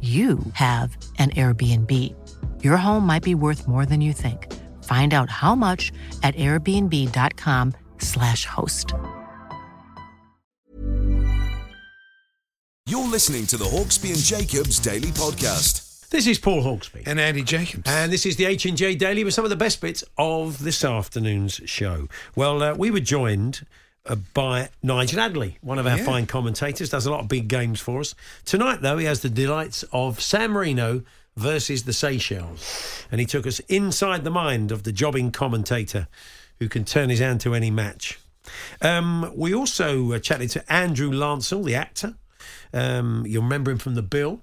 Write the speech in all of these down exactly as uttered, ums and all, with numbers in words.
you have an Airbnb. Your home might be worth more than you think. Find out how much at airbnb.com slash host. You're listening to the Hawksby and Jacobs Daily Podcast. This is Paul Hawksby. And Andy Jacobs. And this is the H and J Daily with some of the best bits of this afternoon's show. Well, uh, we were joined... by Nigel Adley, one of our yeah. fine commentators, does a lot of big games for us. Tonight, though, he has the delights of San Marino versus the Seychelles. And he took us inside the mind of the jobbing commentator who can turn his hand to any match. Um, we also uh, chatted to Andrew Lancel, the actor. Um, you'll remember him from The Bill.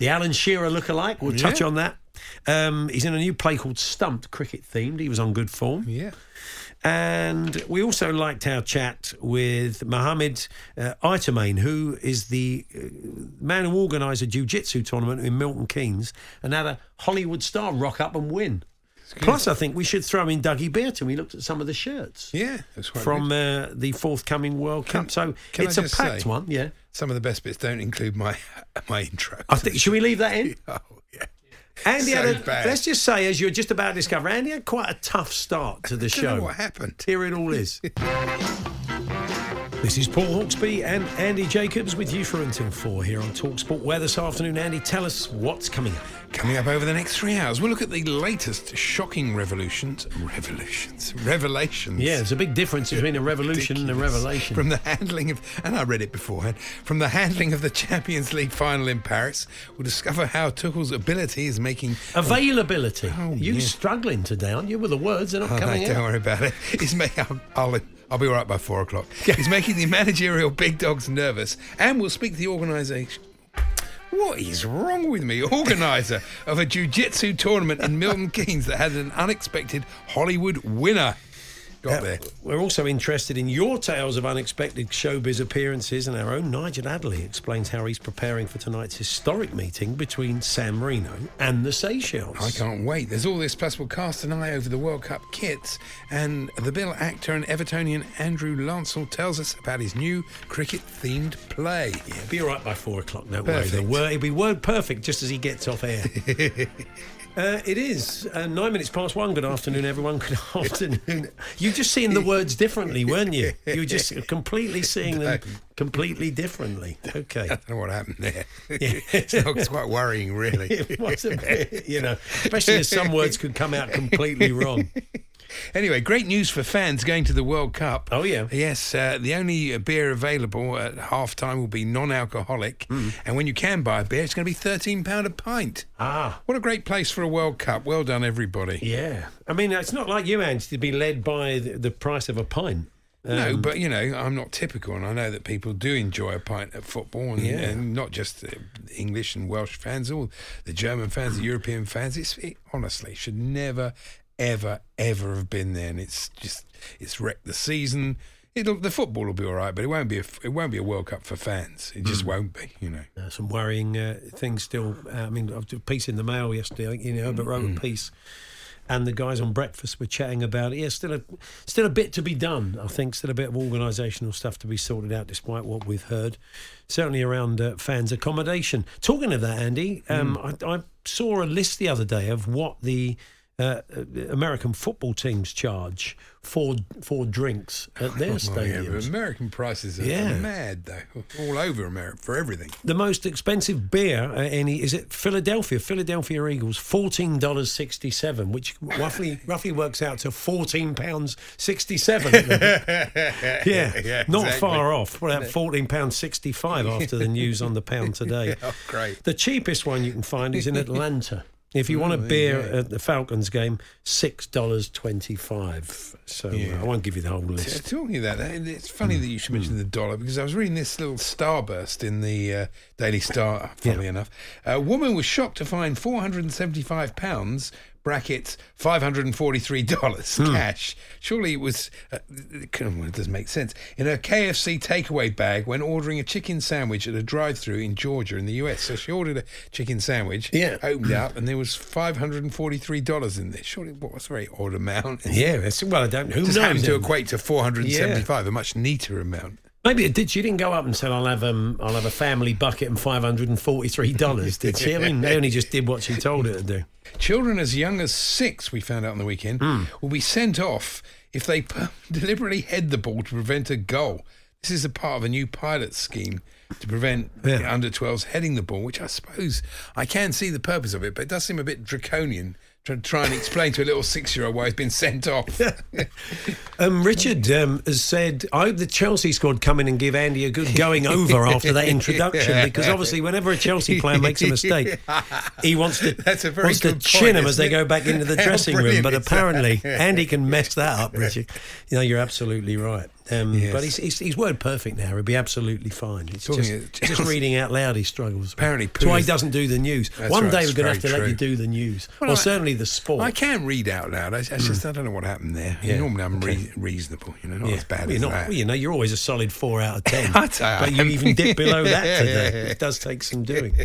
The Alan Shearer lookalike, we'll yeah. touch on that. Um, he's in a new play called Stumped, cricket-themed. He was on good form. Yeah. And we also liked our chat with Mohammed uh, Itamane, who is the uh, man who organised a jiu-jitsu tournament in Milton Keynes and had a Hollywood star rock up and win. Plus, I think we should throw in Dougie Bearton. We looked at some of the shirts. Yeah, that's quite from uh, the forthcoming World Cup. Can, so can it's I a packed say, one, yeah. Some of the best bits don't include my my intro. I think should we leave that in? Oh, yeah. Andy, so had a, let's just say, as you're just about to discover, Andy had quite a tough start to the I show. Don't know what happened? Here it all is. This is Paul Hawksby and Andy Jacobs with you for until four here on TalkSport, where this afternoon, Andy, tell us what's coming up. Coming up over the next three hours, we'll look at the latest shocking revolutions. Revolutions. Revelations. Yeah, there's a big difference between a revolution Ridiculous. and a revelation. From the handling of, and I read it beforehand, from the handling of the Champions League final in Paris, we'll discover how Tuchel's ability is making... Availability. Oh, You're yeah. struggling today, aren't you, with the words? They're not oh, coming no, out. Don't worry about it. It's making... I'll... I'll be all right by four o'clock. He's making the managerial big dogs nervous, and we'll speak to the organisation. What is wrong with me? Organiser of a jiu-jitsu tournament in Milton Keynes that had an unexpected Hollywood winner. Got uh, there. We're also interested in your tales of unexpected showbiz appearances, and our own Nigel Adley explains how he's preparing for tonight's historic meeting between San Marino and the Seychelles. I can't wait. There's all this, plus we'll cast an eye over the World Cup kits, and the Bill actor and Evertonian Andrew Lancel tells us about his new cricket-themed play. Yeah, be all right by four o'clock, don't perfect. worry. The word, it'll be word perfect just as he gets off air. Uh, it is. Uh, nine minutes past one. Good afternoon, everyone. Good afternoon. You've just seen the words differently, weren't you? You were just completely seeing them completely differently. Okay. I don't know what happened there. Yeah. It's, not, it's quite worrying, really. It was a bit, you know, especially as some words could come out completely wrong. Anyway, great news for fans going to the World Cup. Oh, yeah. Yes, uh, the only beer available at half-time will be non-alcoholic. Mm. And when you can buy a beer, it's going to be thirteen pounds a pint. Ah. What a great place for a World Cup. Well done, everybody. Yeah. I mean, it's not like you, Andy, to be led by the, the price of a pint. Um, no, but, you know, I'm not typical, and I know that people do enjoy a pint at football, and, yeah. and not just the English and Welsh fans, all the German fans, the European fans. It's, it honestly should never... ever, ever have been there, and it's just it's wrecked the season. It'll the football will be all right, but it won't be a, it won't be a World Cup for fans. It just mm. won't be, you know. Uh, some worrying uh, things still. Uh, I mean, I did a piece in the Mail yesterday. I think you know, but wrote mm-hmm. a piece, and the guys on breakfast were chatting about it. Yeah, still a still a bit to be done. I think still a bit of organisational stuff to be sorted out, despite what we've heard. Certainly around uh, fans' accommodation. Talking of that, Andy, um, mm. I, I saw a list the other day of what the uh, American football teams charge for for drinks at their oh, stadiums. Yeah, but American prices are yeah. mad, though. All over America, for everything. The most expensive beer at any, is it Philadelphia? Philadelphia Eagles, fourteen dollars sixty-seven, which roughly roughly works out to fourteen pounds sixty-seven. yeah, yeah, yeah, not exactly. far off. Well, about fourteen pounds sixty-five after the news on the pound today. Oh, great. The cheapest one you can find is in Atlanta. If you oh, want a beer yeah. at the Falcons game, six dollars twenty-five. So yeah. I won't give you the whole list. Talking about that, it's funny mm. that you should mention mm. the dollar, because I was reading this little starburst in the uh, Daily Star, funnily yeah. enough. A woman was shocked to find four hundred seventy-five pounds, brackets, five hundred forty-three dollars mm. cash. Surely it was, uh, it doesn't make sense, in her K F C takeaway bag when ordering a chicken sandwich at a drive-thru in Georgia in the U S. So she ordered a chicken sandwich, yeah. opened up, and there was five hundred forty-three dollars in there. Surely it was a very odd amount. Yeah, it's, well, I don't know. Who knows? It happened to equate to four hundred seventy-five dollars, yeah. a much neater amount. Maybe it did. She didn't go up and said, "I'll have um, I'll have a family bucket and five hundred and forty-three dollars." Did she? I mean, they only just did what she told her to do. Children as young as six, we found out on the weekend, mm. will be sent off if they deliberately head the ball to prevent a goal. This is a part of a new pilot scheme to prevent yeah. under twelves heading the ball, which I suppose I can see the purpose of it, but it does seem a bit draconian. To try and explain to a little six-year-old why he's been sent off. um, Richard um, has said, I hope the Chelsea squad come in and give Andy a good going over after that introduction, because obviously whenever a Chelsea player makes a mistake, he wants to, That's a very wants to chin them as they go back into the dressing room. But apparently Andy can mess that up, Richard. You know, you're absolutely right. Um, yes. But he's, he's he's word perfect now. He'll be absolutely fine. It's just, just reading out loud he struggles. Apparently, that's why he doesn't do the news. That's One right, day we're going to have to true. let you do the news. Well, well I, certainly the sport. I can read out loud. I, I just mm. I don't know what happened there. Yeah. Normally I'm re- reasonable. You know, not yeah. as bad well, as not, that. Well, you know, you're always a solid four out of ten. I but you even dip below that today. yeah. It does take some doing.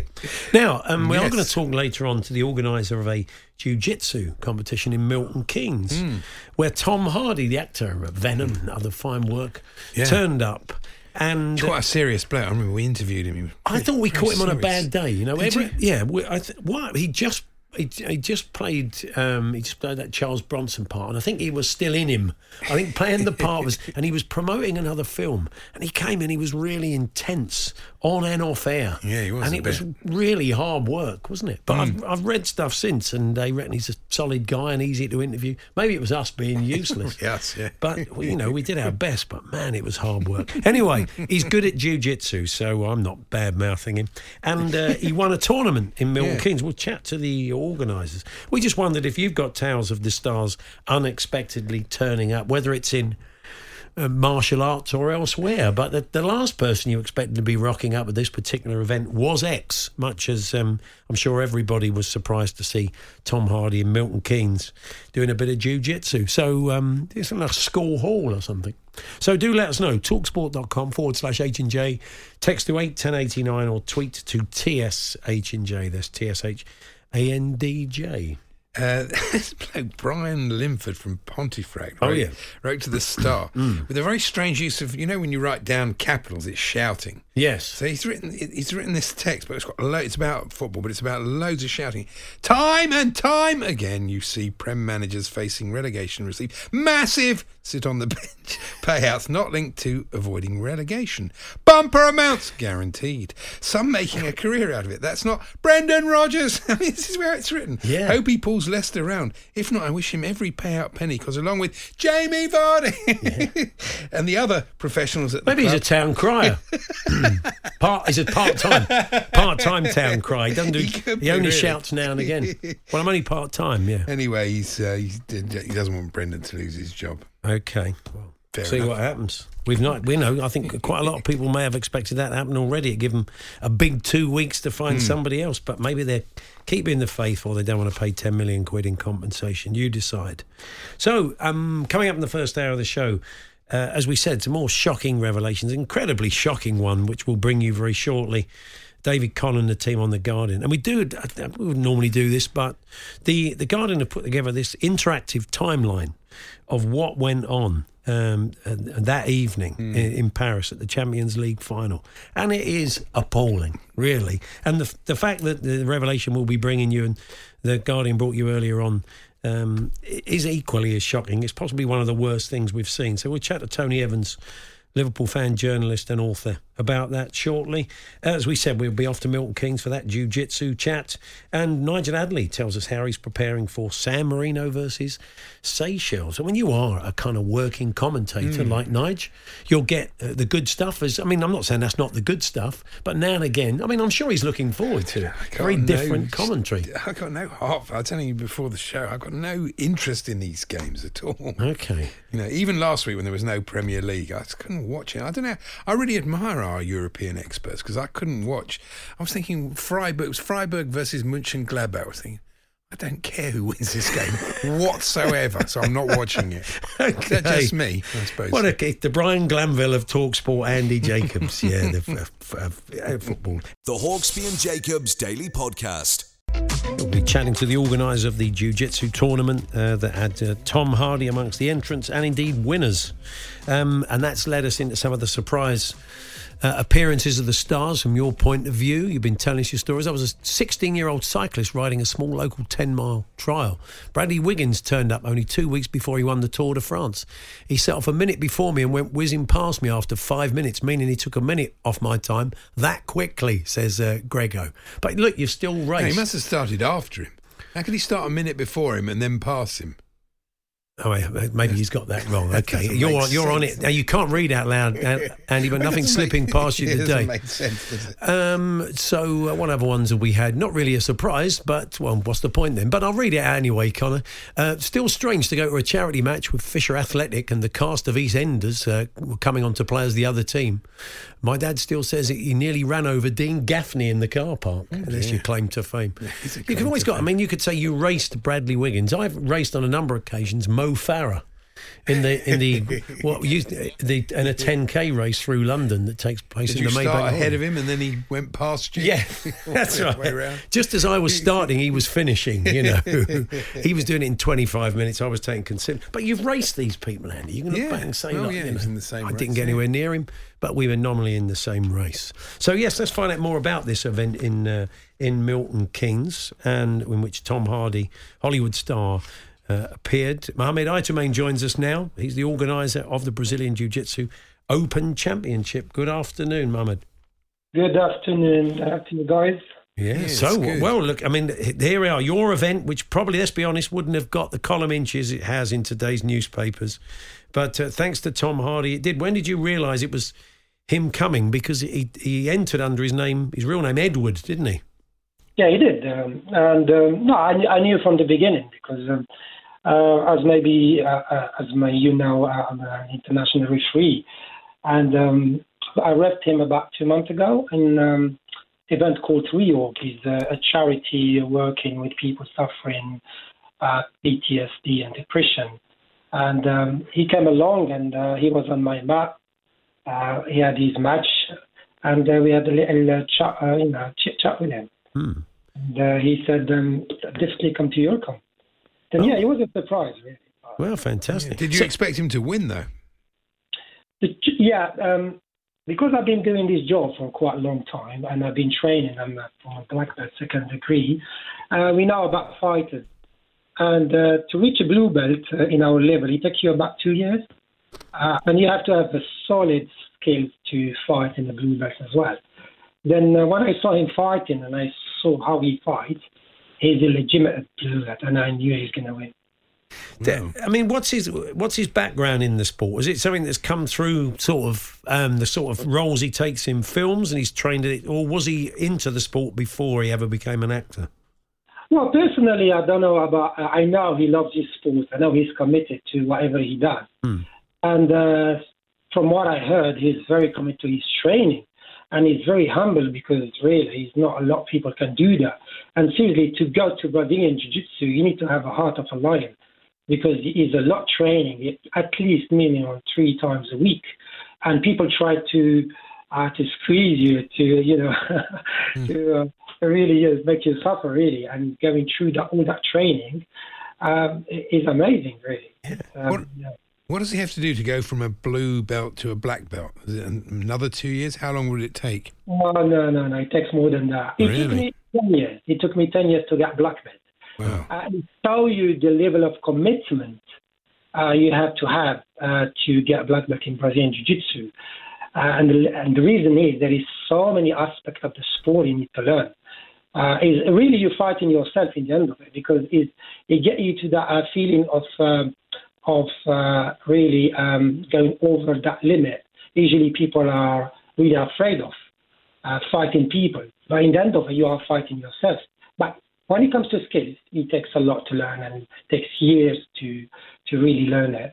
Now um, we yes. are going to talk later on to the organizer of a jiu-jitsu competition in Milton Keynes, mm. where Tom Hardy, the actor of Venom mm. and other fine work, yeah. turned up. And quite a serious bloke. I remember we interviewed him. He was pretty, I thought we caught him serious. on a bad day. You know, every, you? yeah. We, I th- why he just he, he just played um, he just played that Charles Bronson part, and I think he was still in him. I think playing the part was, and he was promoting another film, and he came in. He was really intense on and off air. Yeah, he was. And it bit. was really hard work, wasn't it? But mm. I've, I've read stuff since, and they reckon he's a solid guy and easy to interview. Maybe it was us being useless. yes, yeah. But, you know, we did our best, but, man, it was hard work. Anyway, he's good at jiu-jitsu, so I'm not bad-mouthing him. And uh, he won a tournament in Milton yeah. Keynes. We'll chat to the organisers. We just wondered if you've got tales of the stars unexpectedly turning up, whether it's in Uh, martial arts or elsewhere, but the, the last person you expected to be rocking up at this particular event was X, much as um, I'm sure everybody was surprised to see Tom Hardy and Milton Keynes doing a bit of jiu-jitsu. So um, it's like a school hall or something. So do let us know. TalkSport.com forward slash H and J. Text to eight one oh eight nine or tweet to T S H and J. That's T S H A N D J. Uh, this bloke, Brian Linford from Pontefract, wrote, oh, yeah. wrote to the Star mm. with a very strange use of, you know, when you write down capitals, it's shouting. Yes. So he's written he's written this text, but it's got lo- it's about football, but it's about loads of shouting. Time and time again, you see Prem managers facing relegation receive massive sit on the bench payouts not linked to avoiding relegation. Bumper amounts guaranteed. Some making a career out of it. That's not Brendan Rodgers. I mean, this is where it's written. Yeah. Hope he pulls Leicester round. If not, I wish him every payout penny, because along with Jamie Vardy yeah. and the other professionals at the Maybe club, he's a town crier. part, he's a part-time, part-time town crier. He doesn't do. He, he only really. shouts now and again. Well, I'm only part-time. Yeah. Anyway, he's, uh, he's, he doesn't want Brendan to lose his job. Okay. Well, Fair see enough. what happens. We've not. We know. I think quite a lot of people may have expected that to happen already. It give them a big two weeks to find mm. somebody else, but maybe they're keeping the faith, or they don't want to pay ten million quid in compensation. You decide. So, um, coming up in the first hour of the show, uh, as we said, some more shocking revelations. Incredibly shocking one, which we'll bring you very shortly. David Conn and the team on The Guardian. And we do, we wouldn't normally do this, but the, the Guardian have put together this interactive timeline of what went on um, that evening mm. in, in Paris at the Champions League final. And it is appalling, really. And the, the fact that the revelation we'll be bringing you, and The Guardian brought you earlier on, um, is equally as shocking. It's possibly one of the worst things we've seen. So we'll chat to Tony Evans, Liverpool fan, journalist and author, about that shortly. As we said, we'll be off to Milton Keynes for that jiu-jitsu chat. And Nigel Adley tells us how he's preparing for San Marino versus Seychelles. And when you are a kind of working commentator mm. like Nige, you'll get uh, the good stuff. As I mean, I'm not saying that's not the good stuff, but now and again, I mean, I'm sure he's looking forward to it. Very no, different commentary. I've got no heart. I was telling you before the show, I've got no interest in these games at all. Okay. You know, even last week when there was no Premier League, I just couldn't watch it. I don't know. I really admire our European experts because I couldn't watch. I was thinking Freiburg, it was Freiburg versus Mönchengladbach. I was thinking, I don't care who wins this game whatsoever, so I'm not watching it. Okay. That's just me, I suppose. What a, the Brian Glanville of TalkSport, Andy Jacobs. Yeah, the f- f- f- football. The Hawksby and Jacobs Daily Podcast. We'll be chatting to the organiser of the jiu-jitsu tournament uh, that had uh, Tom Hardy amongst the entrants and indeed winners. Um, and that's led us into some of the surprise uh, appearances of the stars from your point of view. You've been telling us your stories. I was a sixteen-year-old cyclist riding a small local ten-mile trial. Bradley Wiggins turned up only two weeks before he won the Tour de France. He set off a minute before me and went whizzing past me after five minutes, meaning he took a minute off my time that quickly, says uh, Grego. But look, you've still raced. No, he must have started after him. How could he start a minute before him and then pass him? Oh, maybe he's got that wrong. Okay, that you're on, you're on it. Now, you can't read out loud, Andy, but nothing's slipping make, past you today. It doesn't make sense, does it? Um, so, uh, what other ones have we had? Not really a surprise, but, well, what's the point then? But I'll read it out anyway, Connor. Uh, still strange to go to a charity match with Fisher Athletic and the cast of EastEnders uh, coming on to play as the other team. My dad still says he nearly ran over Dean Gaffney in the car park, oh, unless yeah. you claim to fame. Yeah, You've always got, fame. I mean, you could say you raced Bradley Wiggins. I've raced on a number of occasions, most Mo Farah in the in the what you the in a ten K race through London that takes place Did in the Maybank. Did you start ahead of him and then he went past you? Yeah, that's right. Way Just as I was starting, he was finishing. You know, he was doing it in twenty-five minutes. I was taking consider. But you've raced these people, Andy. You can look yeah. back and say, oh, like, yeah, you know, in the same I race, didn't get anywhere yeah. near him, but we were nominally in the same race. So yes, let's find out more about this event in uh, in Milton Keynes, and in which Tom Hardy, Hollywood star. Uh, appeared. Mohammed Itamane joins us now. He's the organiser of the Brazilian Jiu-Jitsu Open Championship. Good afternoon, Mohammed. Good afternoon uh, to you guys. Yeah, yes, so, good. well, look, I mean, here we are. Your event, which probably, let's be honest, wouldn't have got the column inches it has in today's newspapers. But uh, thanks to Tom Hardy, it did. When did you realise it was him coming? Because he, he entered under his name, his real name, Edward, didn't he? Yeah, he did. Um, and, um, no, I, I knew from the beginning because... Um, Uh, as maybe uh, as my, you know, I'm an international referee, and um, I repped him about two months ago in um, an event called Reorg. It's a, a charity working with people suffering uh, P T S D and depression. And um, he came along, and uh, he was on my mat. Uh, he had his match, and uh, we had a little uh, chat, uh, you know, chit chat with him. Hmm. And uh, he said, um, "Definitely come to your camp." And oh. yeah, it was a surprise, really. Well, fantastic. Yeah. Did you so, expect him to win, though? The, yeah, um, because I've been doing this job for quite a long time, and I've been training, I'm from a black belt, second degree, uh, we know about fighters. And uh, to reach a blue belt uh, in our level, it takes you about two years. Uh, and you have to have a solid skill to fight in the blue belt as well. Then uh, when I saw him fighting, and I saw how he fights, he's a legitimate player, and I knew he was going to win. Wow. I mean, what's his what's his background in the sport? Is it something that's come through sort of um, the sort of roles he takes in films, and he's trained it, or was he into the sport before he ever became an actor? Well, personally, I don't know about. I know he loves his sport. I know he's committed to whatever he does, mm. and uh, from what I heard, he's very committed to his training. And he's very humble because really, it's not a lot of people can do that. And seriously, to go to Brazilian Jiu-Jitsu, you need to have a heart of a lion because it is a lot of training, at least minimum three times a week. And people try to uh, to squeeze you, to you know, mm. to uh, really uh, make you suffer, really. And going through that, all that training um, is amazing, really. Yeah. Um, what, yeah. What does he have to do to go from a blue belt to a black belt? Is it another two years? How long would it take? No, no, no, no. It takes more than that. Really? It took me ten years. It took me ten years to get black belt. Wow. Uh, it shows you the level of commitment uh, you have to have uh, to get a black belt in Brazilian Jiu-Jitsu. Uh, and, the, and the reason is there is so many aspects of the sport you need to learn. Uh, is really you're fighting yourself in the end of it, because it it gets you to that uh, feeling of um, of uh, really um, going over that limit. Usually people are really afraid of uh, fighting people, but in the end of it, you are fighting yourself. But when it comes to skills, it takes a lot to learn, and it takes years to to really learn it.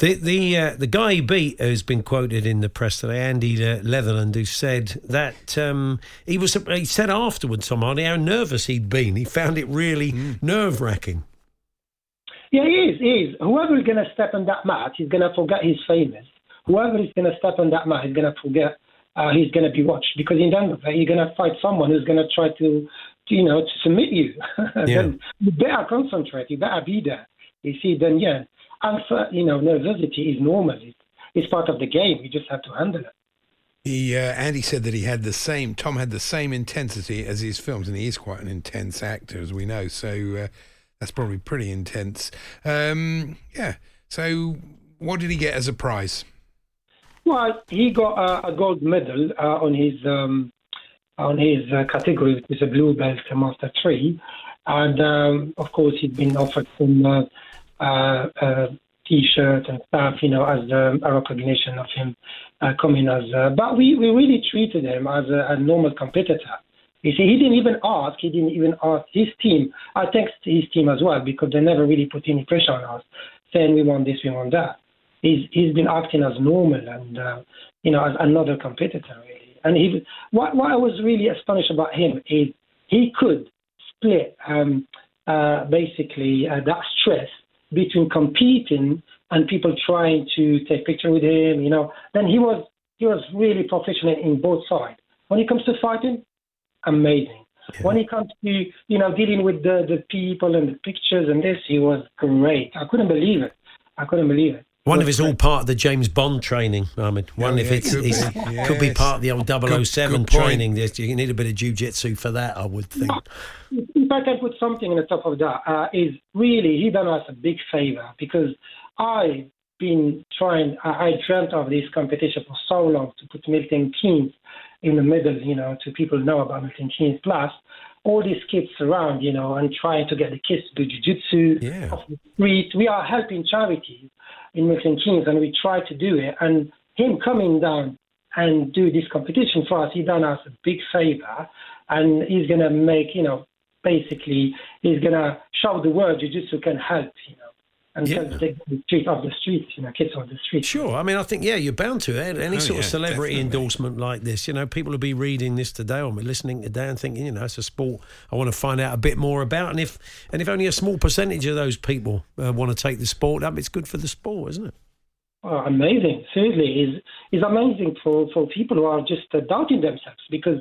The the uh, the guy he beat, who's been quoted in the press today, Andy Leatherland, who said that um, he was he said afterwards, Tom Hardy, how nervous he'd been. He found it really mm. nerve wracking. Yeah, he is. He is. Whoever's going to step on that mat is going to forget he's famous. Whoever is going to step on that mat is going to forget uh, he's going to be watched, because in the end of it, you're going to fight someone who's going to try to, to, you know, to submit you. Yeah. You better concentrate. You better be there. You see, then yeah. And, you know, nervosity is normal. It's part of the game. You just have to handle it. He, uh, Andy said that he had the same, Tom had the same intensity as his films, and he is quite an intense actor, as we know. So uh, that's probably pretty intense. Um, yeah. So what did he get as a prize? Well, he got uh, a gold medal uh, on his um, on his uh, category, which is a blue belt master three. And, um, of course, he'd been offered some... Uh, Uh, uh, T-shirt and stuff, you know, as um, a recognition of him uh, coming as. Uh, but we, we really treated him as a, a normal competitor. You see, he didn't even ask. He didn't even ask his team. I thanks to his team as well, because they never really put any pressure on us, saying we want this, we want that. He's he's been acting as normal and uh, you know, as another competitor really. And he what what I was really astonished about him is he could split um, uh, basically uh, that stress between competing and people trying to take picture with him, you know. Then he was he was really professional in both sides. When it comes to fighting, amazing. Yeah. When it comes to, you know, dealing with the, the people and the pictures and this, he was great. I couldn't believe it. I couldn't believe it. One of it's all part of the James Bond training, Ahmed. One oh, yeah, if it's, could, it's be. Yes. Could be part of the old double oh seven good, good training. Point. You need a bit of jiu-jitsu for that, I would think. Yeah. If I can put something on the top of that, uh, is really he done us a big favour, because I've been trying. I, I dreamt of this competition for so long, to put Milton Keynes in the middle, you know, to people know about Milton Keynes plus. All these kids around, you know, and trying to get the kids to do jiu-jitsu yeah. off the street. We are helping charities in Milton Keynes, and we try to do it. And him coming down and do this competition for us, he done us a big favour, and he's going to make, you know, basically, he's going to show the world jiu-jitsu can help, you know. And yeah. take the street off the streets, you know, kids off the streets. Sure. I mean, I think, yeah, you're bound to it. Any oh, sort yeah, of celebrity definitely. endorsement like this, you know, people will be reading this today or listening today and thinking, you know, it's a sport I want to find out a bit more about. And if and if only a small percentage of those people uh, want to take the sport up, it's good for the sport, isn't it? Oh, amazing. Seriously, it's, it's amazing for, for people who are just uh, doubting themselves, because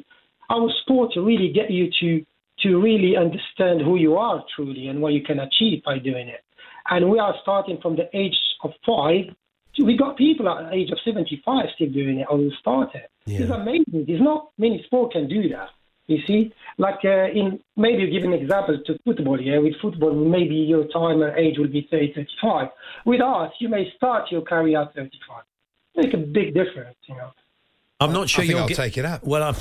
our sport really get you to to really understand who you are truly and what you can achieve by doing it. And we are starting from the age of five. We got people at the age of seventy-five still doing it, or who started. Yeah. It's amazing. There's not many sports can do that. You see, like uh, in maybe give an example to football. Yeah, with football, maybe your time and age will be thirty, thirty-five. With us, you may start your career at thirty-five. Make a big difference, you know. I'm not sure I think you'll I'll get, take it up. Well, I'm,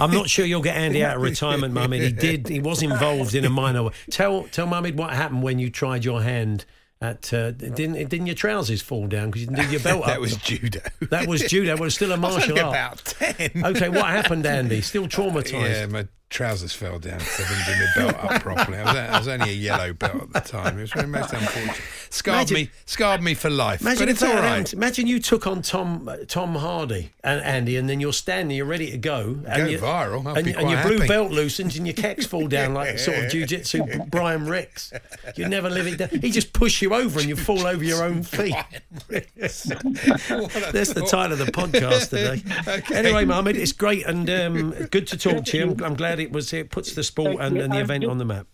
I'm not sure you'll get Andy out of retirement, Mohammed. He did. He was involved in a minor way. Tell tell Mohammed what happened when you tried your hand at. Uh, didn't didn't your trousers fall down because you didn't do your belt that up? That was judo. That was judo. Well, it's still a martial I was only art. About ten. Okay, what happened, Andy? Still traumatised. Yeah, my trousers fell down because I didn't do my belt up properly. I was, I was only a yellow belt at the time. It was really most unfortunate. Scarred imagine, me, scarred me for life. But it's all right. Happened. Imagine you took on Tom Tom Hardy and Andy, and then you're standing, you're ready to go, go and you're, viral. I'll and, be quite and your happy. Blue belt loosens, and your kecks fall down like sort of jiu-jitsu Brian Ricks. You never live it down. He just push you over, and you fall over your own feet. That's the title of the podcast today. Okay. Anyway, Mohammed, it's great and um, good to talk to you. I'm, I'm glad. It was it puts the sport and, and the event on the map.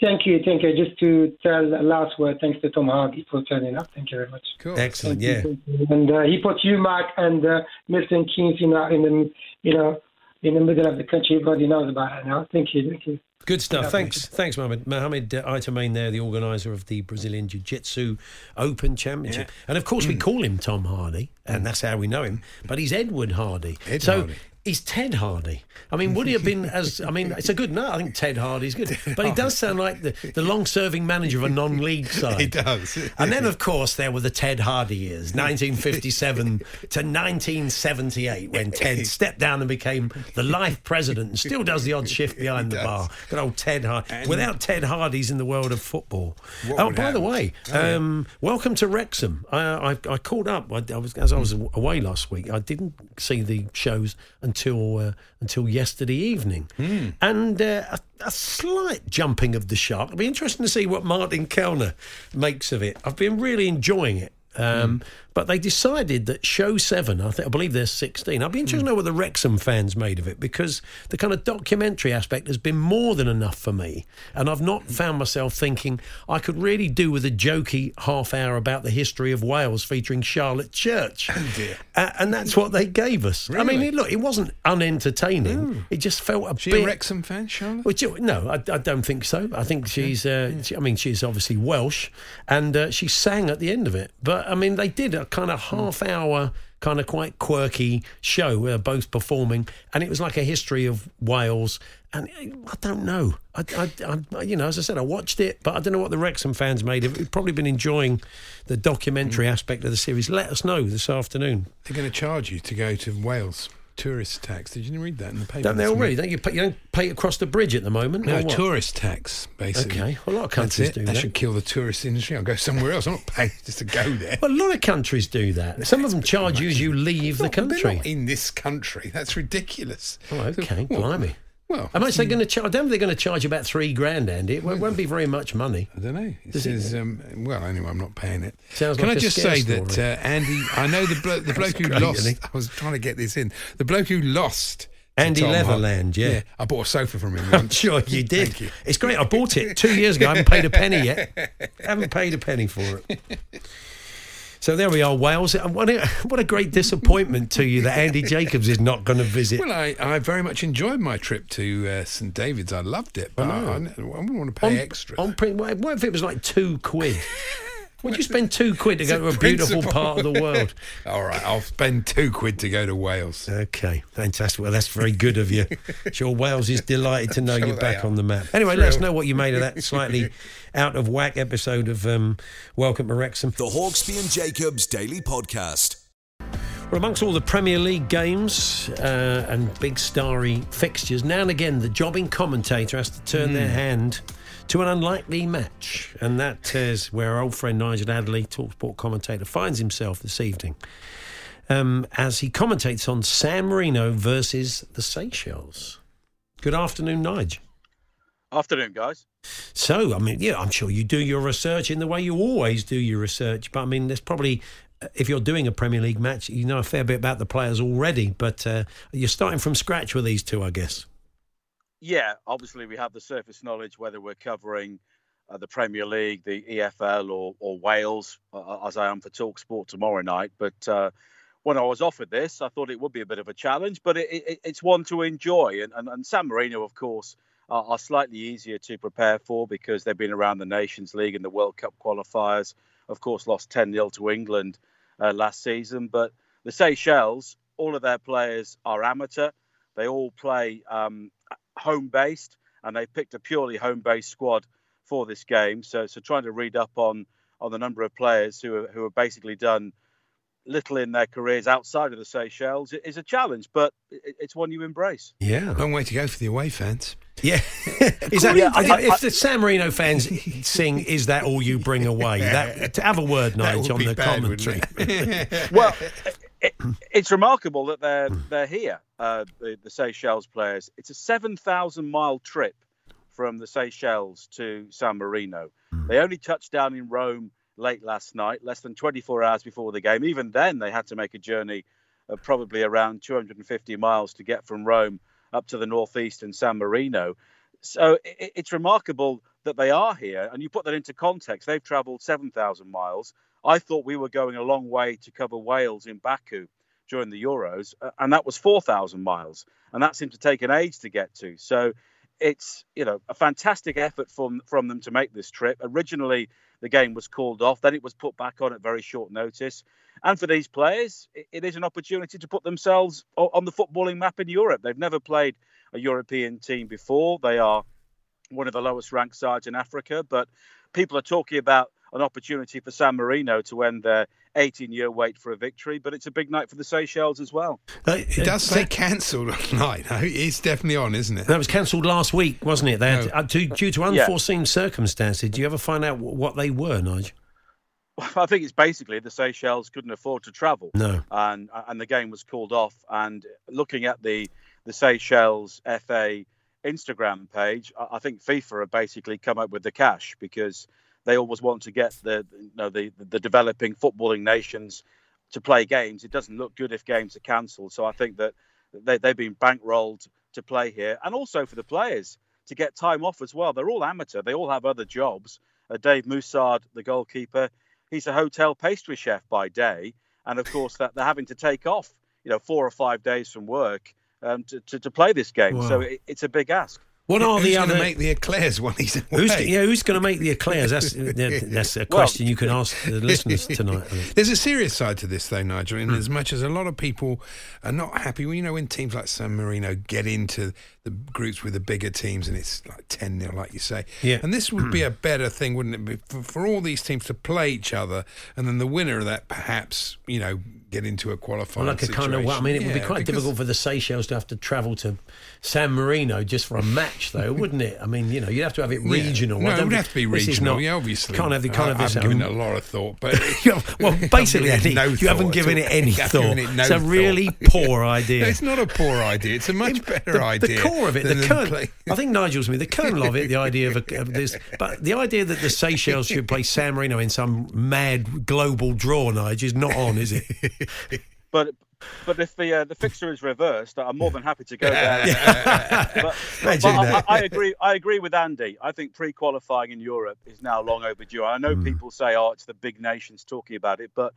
Thank you, thank you. Just to tell a last word, thanks to Tom Hardy for turning up. Thank you very much. Cool. Excellent, thank yeah. You, and uh, he put you, Mark, and uh, Milton Keynes, you know, in the, you know, in the middle of the country. Everybody knows about it now. Thank you. Thank you. Good stuff. Thanks. Thanks, Mohammed. Mohammed Itamane there, the organiser of the Brazilian Jiu-Jitsu Open Championship. Yeah. And, of course, mm. we call him Tom Hardy, and that's how we know him, but he's Edward Hardy. Ed so Hardy. He's Ted Hardy. I mean, would he have been as... I mean, it's a good... No, I think Ted Hardy's good. But he does sound like the, the long-serving manager of a non-league side. He does. And then, of course, there were the Ted Hardy years, nineteen fifty-seven to nineteen seventy-eight, when Ted stepped down and became the life president and still does the odd shift behind the bar. Good old Ted Hardy. And without Ted Hardy's in the world of football. Oh, by happen? the way, oh, um, yeah. welcome to Wrexham. I, I, I called up. I, I was, as I was away last week, I didn't see the shows until... Until, uh, until yesterday evening. Mm. And uh, a, a slight jumping of the shark. It'll be interesting to see what Martin Kellner makes of it. I've been really enjoying it. Um, mm. But they decided that show seven, I, th- I believe they're sixteen. I'd be interested mm. to know what the Wrexham fans made of it, because the kind of documentary aspect has been more than enough for me. And I've not found myself thinking I could really do with a jokey half hour about the history of Wales featuring Charlotte Church. Oh dear. Uh, and that's what they gave us. Really? I mean, it, look, it wasn't unentertaining. No. It just felt a Is she bit... She a Wrexham fan, Charlotte? Which, no, I, I don't think so. I think she's... Uh, yeah. she, I mean, she's obviously Welsh, and uh, she sang at the end of it. But I mean, they did a kind of half-hour, kind of quite quirky show where both performing, and it was like a history of Wales. And I don't know. I, I, I, you know, as I said, I watched it, but I don't know what the Wrexham fans made of it. We've probably been enjoying the documentary aspect of the series. Let us know this afternoon. They're going to charge you to go to Wales. Tourist tax. Did you read that in the paper? Don't they already? Don't you, pay, you don't pay across the bridge at the moment? No, tourist tax, basically. Okay, well, a lot of countries do that. That should kill the tourist industry. I'll go somewhere else. I'm not paying just to go there. Well, a lot of countries do that. Some of them charge you as you leave the country. Not in this country. That's ridiculous. Oh, okay, blimey. Well, I might say going to charge. I don't think they're going to charge about three grand, Andy. It won't be very much money. I don't know. It says, it? Um, well, anyway, I'm not paying it. Sounds Can like I just say story. that, uh, Andy? I know the blo- the bloke who great, lost. I was trying to get this in. The bloke who lost. Andy Leverland, yeah. yeah. I bought a sofa from him once. I'm sure you did. Thank you. It's great. I bought it two years ago. I haven't paid a penny yet. I haven't paid a penny for it. So there we are, Wales. What a, what a great disappointment to you that Andy Jacobs is not going to visit. Well, I, I very much enjoyed my trip to uh, Saint David's. I loved it, but I, I, I wouldn't want to pay on, extra. On, what if it was like two quid? Would you spend two quid to go to a beautiful part of the world? All right, I'll spend two quid to go to Wales. Okay, fantastic. Well, that's very good of you. Sure, Wales is delighted to know sure you're back are. on the map. Anyway, Thrill. let us know what you made of that slightly out-of-whack episode of um, Welcome to Wrexham. The Hawksby and Jacobs Daily Podcast. Well, amongst all the Premier League games uh, and big starry fixtures, now and again the jobbing commentator has to turn mm. their hand... to an unlikely match. And that is where our old friend Nigel Adley, TalkSport commentator, finds himself this evening um, as he commentates on San Marino versus the Seychelles. Good afternoon, Nigel. Afternoon, guys. So, I mean, yeah, I'm sure you do your research in the way you always do your research. But, I mean, there's probably, if you're doing a Premier League match, you know a fair bit about the players already. But uh, you're starting from scratch with these two, I guess. Yeah, obviously we have the surface knowledge, whether we're covering uh, the Premier League, the E F L or, or Wales, uh, as I am for TalkSport tomorrow night. But uh, when I was offered this, I thought it would be a bit of a challenge, but it, it, it's one to enjoy. And, and, and San Marino, of course, are, are slightly easier to prepare for because they've been around the Nations League and the World Cup qualifiers. Of course, lost ten nil to England uh, last season. But the Seychelles, all of their players are amateur. They all play... Um, home-based, and they picked a purely home-based squad for this game. So, so trying to read up on on the number of players who are, who have basically done little in their careers outside of the Seychelles is a challenge, but it's one you embrace. Yeah, long way to go for the away fans. Yeah, is that, yeah I, I, if the San Marino fans sing "Is that all you bring away?" That, to have a word, Nigel, on the bad, commentary. Well, it, it's remarkable that they're they're here. Uh, the, the Seychelles players. It's a seven thousand mile trip from the Seychelles to San Marino. They only touched down in Rome late last night, less than twenty-four hours before the game. Even then, they had to make a journey of probably around two hundred fifty miles to get from Rome up to the northeast in San Marino. So it, it's remarkable that they are here. And you put that into context, they've travelled seven thousand miles. I thought we were going a long way to cover Wales in Baku, during the Euros, and that was four thousand miles. And that seemed to take an age to get to. So it's, you know, a fantastic effort from, from them to make this trip. Originally, the game was called off. Then it was put back on at very short notice. And for these players, it, it is an opportunity to put themselves on the footballing map in Europe. They've never played a European team before. They are one of the lowest ranked sides in Africa. But people are talking about an opportunity for San Marino to end their eighteen-year wait for a victory, but it's a big night for the Seychelles as well. It does say cancelled on night. No, it's definitely on, isn't it? That was cancelled last week, wasn't it? They had no. to, due to unforeseen yeah. circumstances. Do you ever find out what they were, Nigel? Well, I think it's basically the Seychelles couldn't afford to travel. No. And and the game was called off. And looking at the, the Seychelles F A Instagram page, I think FIFA have basically come up with the cash because they always want to get the, you know, the the developing footballing nations to play games. It doesn't look good if games are cancelled. So I think that they, they've been bankrolled to play here. And also for the players to get time off as well. They're all amateur. They all have other jobs. Uh, Dave Moussard, the goalkeeper, he's a hotel pastry chef by day. And, of course, that they're having to take off, you know, four or five days from work um, to, to, to play this game. Wow. So it, it's a big ask. What are who's the other? Who's going to make the eclairs when he's away? Who's, yeah, who's going to make the eclairs? That's that's a question well, you can ask the listeners tonight. There's a serious side to this, though, Nigel. In mm. as much as a lot of people are not happy, well, you know, when teams like San Marino get into the groups with the bigger teams, and it's like ten nil, like you say. Yeah. And this would mm. be a better thing, wouldn't it, for, for all these teams to play each other, and then the winner of that, perhaps, you know, get into a qualifying like a situation. Kind of, well, I mean, it yeah, would be quite because... difficult for the Seychelles to have to travel to San Marino just for a match, though, wouldn't it? I mean, you know, you'd have to have it regional. Yeah. No, it would have to be regional, not, yeah, obviously. Can't have the kind I, of this. I've given it a lot of thought, but well, basically, Eddie, no you haven't given it any thought. It no it's a really thought. poor idea. No, it's not a poor idea. It's a much it, better the, idea. The core of it, the kernel. I think Nigel's with me. The kernel of it, the idea of, a, of this, but the idea that the Seychelles should play San Marino in some mad global draw, Nigel, is not on, is it? But but if the uh, the fixture is reversed, I'm more than happy to go there. Yeah. but but, but I, I agree. I agree with Andy. I think pre-qualifying in Europe is now long overdue. I know mm. people say, "Oh, it's the big nations talking about it," but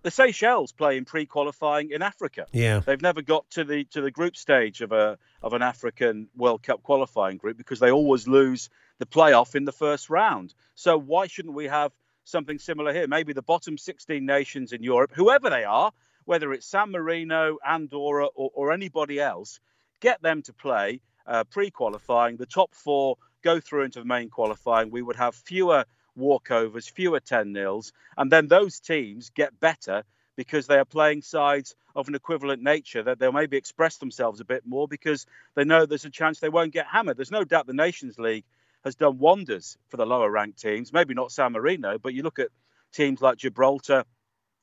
the Seychelles play in pre-qualifying in Africa. Yeah, they've never got to the to the group stage of a of an African World Cup qualifying group because they always lose the playoff in the first round. So why shouldn't we have something similar here? Maybe the bottom sixteen nations in Europe, whoever they are, whether it's San Marino, Andorra or, or anybody else, get them to play uh, pre-qualifying. The top four go through into the main qualifying. We would have fewer walkovers, fewer ten nils, and then those teams get better because they are playing sides of an equivalent nature, that they'll maybe express themselves a bit more because they know there's a chance they won't get hammered. There's no doubt the Nations League has done wonders for the lower-ranked teams, maybe not San Marino, but you look at teams like Gibraltar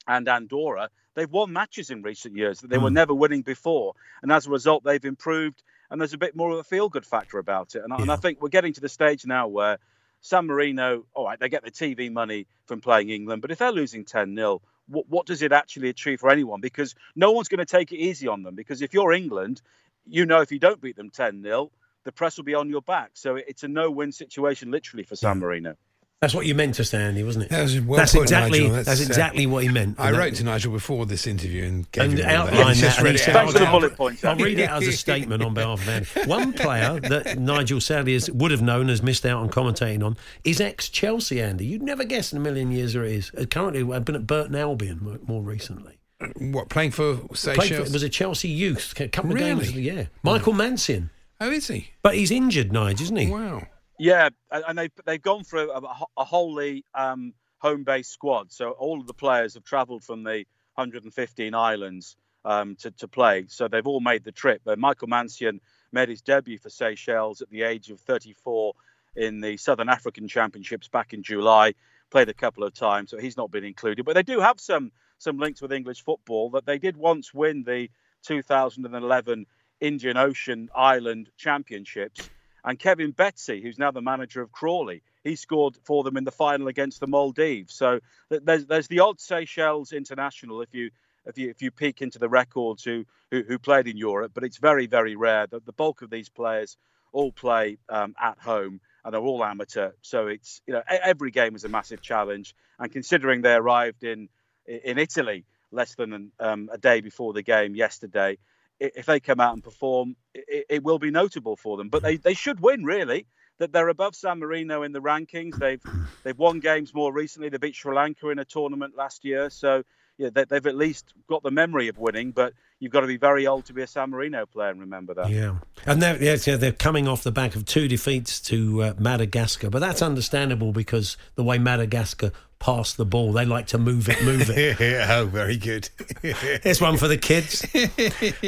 and Andorra, they've won matches in recent years that they mm. were never winning before. And as a result, they've improved, and there's a bit more of a feel-good factor about it. And, yeah. I, and I think we're getting to the stage now where San Marino, all right, they get the T V money from playing England, but if they're losing ten nil, what, what does it actually achieve for anyone? Because no one's going to take it easy on them, because if you're England, you know if you don't beat them ten nil, the press will be on your back. So it's a no-win situation, literally, for San Marino. That's what you meant to say, Andy, wasn't it? That was well that's, put, exactly, Nigel. That's, that's exactly uh, what he meant. I wrote to Nigel before this interview and gave and him outlined that. that. Thanks out. for the bullet points. I'll read it as a statement on behalf of Andy. One player that Nigel sadly is, would have known has missed out on commentating on is ex-Chelsea, Andy. You'd never guess in a million years who it is. Currently, I've been at Burton Albion more recently. What, playing for Seychelles? It was a Chelsea youth. A couple really? of games. Yeah. Michael Mansion. Oh, is he? But he's injured, Nigel, isn't he? Wow. Yeah, and they've, they've gone for a, a wholly um, home-based squad. So all of the players have travelled from the one hundred fifteen islands um, to, to play. So they've all made the trip. But Michael Mansion made his debut for Seychelles at the age of thirty-four in the Southern African Championships back in July. Played a couple of times, so he's not been included. But they do have some some links with English football, that they did once win the two thousand eleven Indian Ocean Island Championships, and Kevin Betsy, who's now the manager of Crawley, he scored for them in the final against the Maldives. So there's there's the odd Seychelles international if you if you if you peek into the records who who, who played in Europe, but it's very very rare. That the bulk of these players all play um, at home, and they're all amateur. So it's, you know, every game is a massive challenge, and considering they arrived in in Italy less than um, a day before the game yesterday. If they come out and perform, it, it will be notable for them. But they, they should win, really. That they're above San Marino in the rankings. They've they've won games more recently. They beat Sri Lanka in a tournament last year. So yeah, they, they've at least got the memory of winning. But you've got to be very old to be a San Marino player and remember that. Yeah, and they're, yeah, they're coming off the back of two defeats to uh, Madagascar. But that's understandable because the way Madagascar pass the ball, they like to move it, move it. Oh, very good. Here's one for the kids.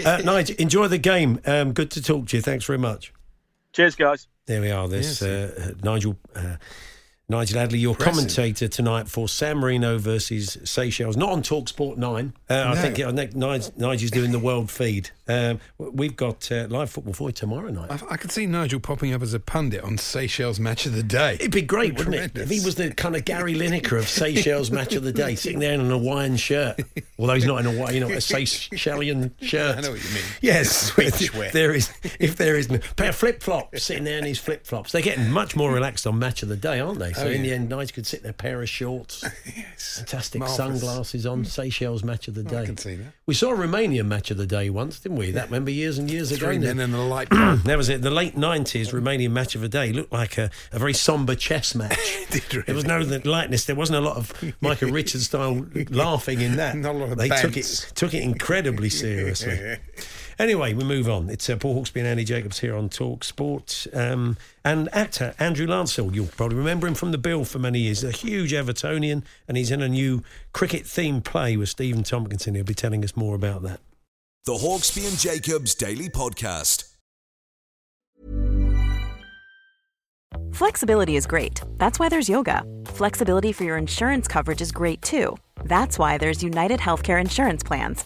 Uh, Nigel, enjoy the game. Um, good to talk to you. Thanks very much. Cheers, guys. There we are. This yes. uh, Nigel uh, Nigel Adley, your Impressive. commentator tonight for San Marino versus Seychelles. Not on TalkSport nine. Uh, no. I think uh, Nige, Nigel's doing the world feed. Um, we've got uh, live football for you tomorrow night. I, I could see Nigel popping up as a pundit on Seychelles Match of the Day. It'd be great, Tremendous. wouldn't it? If he was the kind of Gary Lineker of Seychelles Match of the Day, sitting there in an Hawaiian shirt. Although he's not in Hawaii, you know, a Seychellian shirt. I know what you mean. Yes. Switch wear. There is, if there is... A pair of flip-flops, sitting there in his flip-flops. They're getting much more relaxed on Match of the Day, aren't they? So oh, yeah. in the end, Nigel could sit there, pair of shorts, yes. fantastic Marvellous. sunglasses on, Seychelles Match of the Day. Oh, I can see that. We saw a Romanian Match of the Day once, didn't we? That remember years and years Three ago. Three men and a light bulb. That was it. The late nineties Romanian Match of a Day looked like a, a very sombre chess match. Did really? There was no lightness. There wasn't a lot of Michael Richards style laughing in that. Not a lot of they took it, took it incredibly seriously. Anyway, we move on. It's uh, Paul Hawksby and Andy Jacobs here on Talk Sport. Um, and actor Andrew Lancel, you'll probably remember him from The Bill for many years. A huge Evertonian, and he's in a new cricket-themed play with Stephen Tompkinson. He'll be telling us more about that. The Hawksby and Jacobs Daily Podcast. Flexibility is great. That's why there's yoga. Flexibility for your insurance coverage is great too. That's why there's UnitedHealthcare Insurance Plans.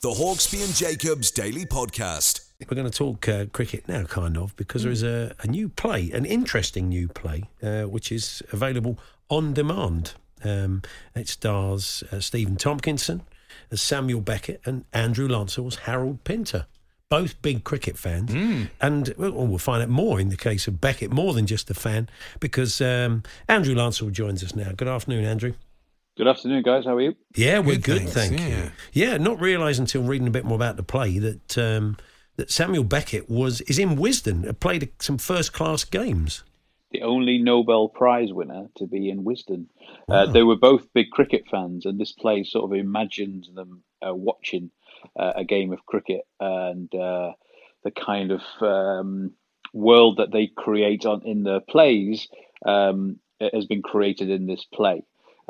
The Hawksby and Jacobs Daily Podcast. We're going to talk uh, cricket now, kind of, because there is a, a new play, an interesting new play, uh, which is available on demand. Um, it stars uh, Stephen Tompkinson as Samuel Beckett and Andrew Lancel as Harold Pinter. Both big cricket fans, mm. and we'll, we'll find out more in the case of Beckett, more than just a fan, because um, Andrew Lancel joins us now. Good afternoon, Andrew. Good afternoon, guys. How are you? Yeah, we're good, good thank yeah. you. Yeah, not realising until reading a bit more about the play that um, that Samuel Beckett was is in Wisden, played some first-class games. The only Nobel Prize winner to be in Wisden. Wow. Uh, they were both big cricket fans, and this play sort of imagined them uh, watching Uh, a game of cricket and uh, the kind of um, world that they create on in their plays um, has been created in this play.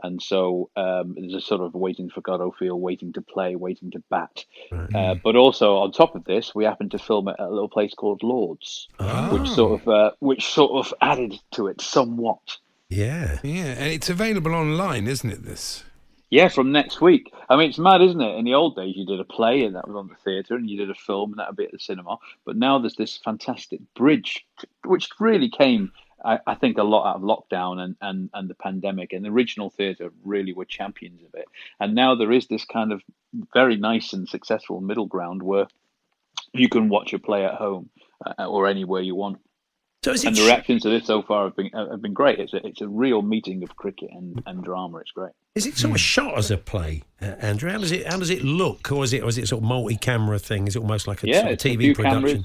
And so um, there's a sort of waiting for Goddo feel, waiting to play, waiting to bat. Mm. Uh, but also on top of this, we happened to film at a little place called Lords, oh. which sort of uh, which sort of added to it somewhat. Yeah, yeah, and it's available online, isn't it? This. Yeah, from next week. I mean, it's mad, isn't it? In the old days, you did a play and that was on the theatre, and you did a film and that a bit at the cinema. But now there's this fantastic bridge, which really came, I, I think, a lot out of lockdown and, and, and the pandemic. And the original theatre really were champions of it. And now there is this kind of very nice and successful middle ground where you can watch a play at home uh, or anywhere you want. So is it and the reactions to this so far have been have been great. It's a, it's a real meeting of cricket and, and drama. It's great. Is it sort of shot as a play, uh, Andrew? How does it how does it look, or is it or is it sort of multi-camera thing? Is it almost like a yeah, sort of T V production? Cameras.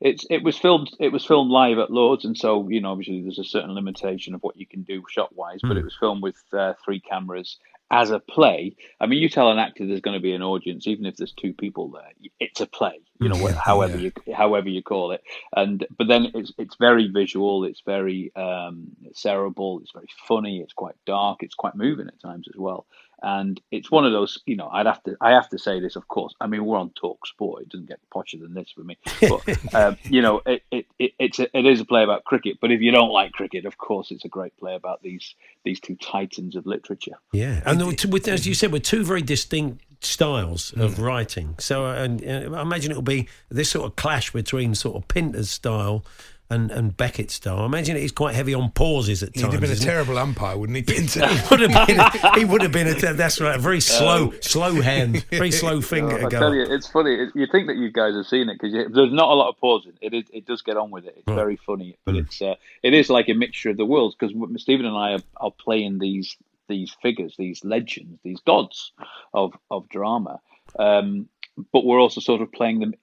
It's it was filmed it was filmed live at Lords, and so you know obviously there's a certain limitation of what you can do shot wise. Mm. But it was filmed with uh, three cameras as a play. I mean, you tell an actor there's going to be an audience, even if there's two people there. It's a play. You know, however you however you call it, and but then it's it's very visual, it's very um, cerebral, it's very funny, it's quite dark, it's quite moving at times as well, and it's one of those. You know, I'd have to I have to say this, of course. I mean, we're on TalkSport; it doesn't get posher than this for me. But um, you know, it it, it it's a, it is a play about cricket. But if you don't like cricket, of course, it's a great play about these these two titans of literature. Yeah, and it, the, with, as you said, with two very distinct styles of mm. writing. So, and uh, I imagine it'll be this sort of clash between sort of Pinter's style and, and Beckett's style. I imagine it's quite heavy on pauses at He'd times. He'd have been a terrible it? umpire, wouldn't he, Pinter? he would have been. A, he would have been. A, that's right. A very slow, um, slow hand, very slow finger. Oh, I tell you, it's funny. It, you think that you guys have seen it because there's not a lot of pausing. It is, it does get on with it. It's right. very funny, but mm. it's uh, it is like a mixture of the worlds because Stephen and I are, are playing these. these figures, these legends, these gods of, of drama. Um, but we're also sort of playing them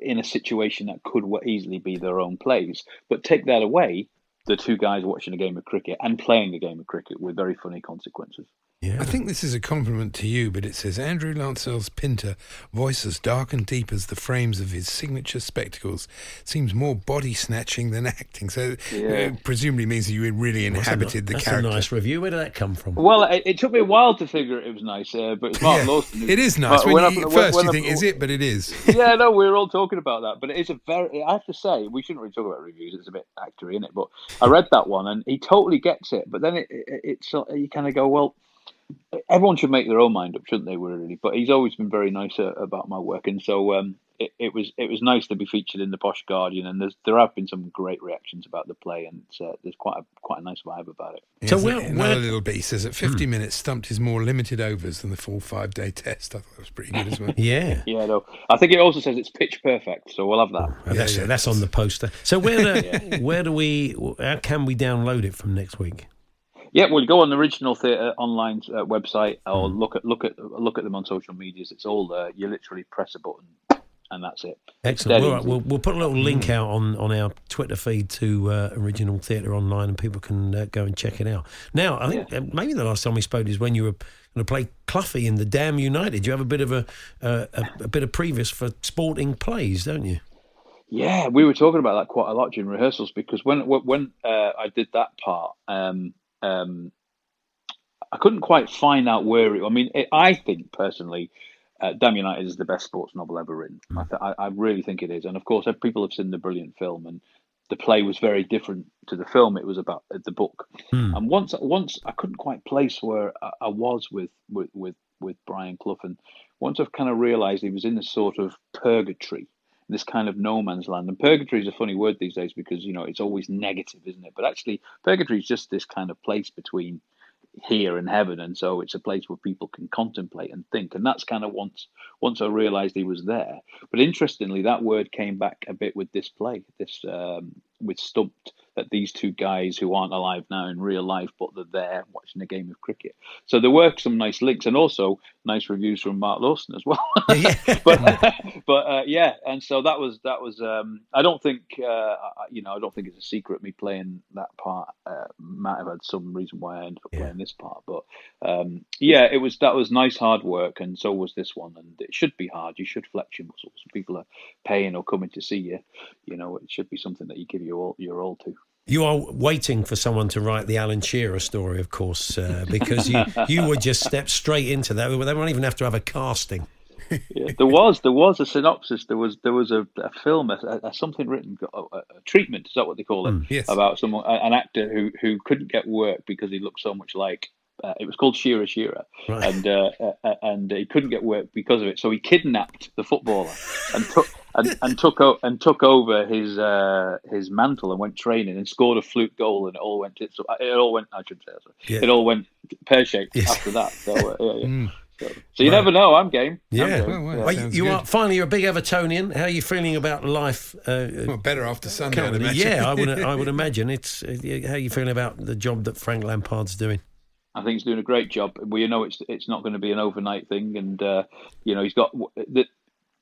in a situation that could easily be their own plays. But take that away, the two guys watching a game of cricket and playing a game of cricket with very funny consequences. Yeah. I think this is a compliment to you, but it says, Andrew Lancel's Pinter, voice as dark and deep as the frames of his signature spectacles, seems more body-snatching than acting. So yeah. It presumably means you really inhabited the character. That's a nice review. Where did that come from? Well, it, it took me a while to figure it was nice, uh, but it's Mark yeah. Lawson. It is nice. When when you, up, first when you up, think, is it? But it is. Yeah, no, we were all talking about that. But it is a very, I have to say, we shouldn't really talk about reviews. It's a bit actory, isn't it? But I read that one, and he totally gets it. But then it, it, it's you kind of go, well, everyone should make their own mind up, shouldn't they, really? But he's always been very nice uh, about my work, and so um, it, it was it was nice to be featured in the Posh Guardian. And there's, there have been some great reactions about the play, and uh, there's quite a quite a nice vibe about it. Yes, so we're, we're... another little bit. He says at fifty hmm. minutes, Stumped is more limited overs than the full five day test. I thought that was pretty good as well. yeah, yeah. No, I think it also says it's pitch perfect, so we'll have that. Oh, yeah, that's yeah, that's on the poster. So where do, yeah. where do we? How can we download it from next week? Yeah, well, go on the Original Theatre Online's uh, website, or look at look at look at them on social medias. It's all there. You literally press a button, and that's it. Excellent. All right, we'll, we'll put a little link out on, on our Twitter feed to uh, Original Theatre Online, and people can uh, go and check it out. Now, I think yeah. maybe the last time we spoke is when you were going to play Cluffy in The Damned United. You have a bit of a, uh, a a bit of previous for sporting plays, don't you? Yeah, we were talking about that quite a lot during rehearsals because when when uh, I did that part. Um, Um, I couldn't quite find out where it. I mean, it, I think personally, uh, Damned United is the best sports novel ever written. Mm. I, th- I really think it is, and of course, people have seen the brilliant film, and the play was very different to the film. It was about the book, mm. and once, once I couldn't quite place where I, I was with with with, with Brian Clough, and once I've kind of realised he was in this sort of purgatory. This kind of no man's land, and purgatory is a funny word these days because you know it's always negative, isn't it? But actually, purgatory is just this kind of place between here and heaven, and so it's a place where people can contemplate and think. And that's kind of once once I realised he was there. But interestingly, that word came back a bit with this play, this um, with Stumped, that these two guys who aren't alive now in real life, but they're there watching a game of cricket. So there were some nice links, and also nice reviews from Mark Lawson as well. but but uh, yeah, and so that was that was. Um, I don't think uh, you know. I don't think it's a secret. Me playing that part uh, might have had some reason why I ended up yeah. playing this part. But um, yeah, it was that was nice hard work, and so was this one. And it should be hard. You should flex your muscles. People are paying or coming to see you. You know, it should be something that you give your all, your all to. You are waiting for someone to write the Alan Shearer story, of course, uh, because you, you would just step straight into that. They won't even have to have a casting. Yeah, there was there was a synopsis. There was there was a, a film, a, a something written, a, a treatment. Is that what they call it? Mm, yes. About someone, an actor who, who couldn't get work because he looked so much like Uh, it was called Shearer Shearer, right. and uh, uh, and he couldn't get work because of it. So he kidnapped the footballer and took and, and took o- and took over his uh, his mantle and went training and scored a fluke goal, and it all went it, it all went I should say yeah. it all went pear shaped yes. after that. So uh, yeah, yeah. Mm. so, so you right. never know. I'm game. Yeah, I'm game. Well, well, yeah. Well, you, you are finally you're a big Evertonian. How are you feeling about life? Uh, well, better after Sunday. I'd imagine. Yeah, I would. I would imagine it's. Uh, how are you feeling about the job that Frank Lampard's doing? I think he's doing a great job. We know it's it's not going to be an overnight thing, and uh, you know he's got. The,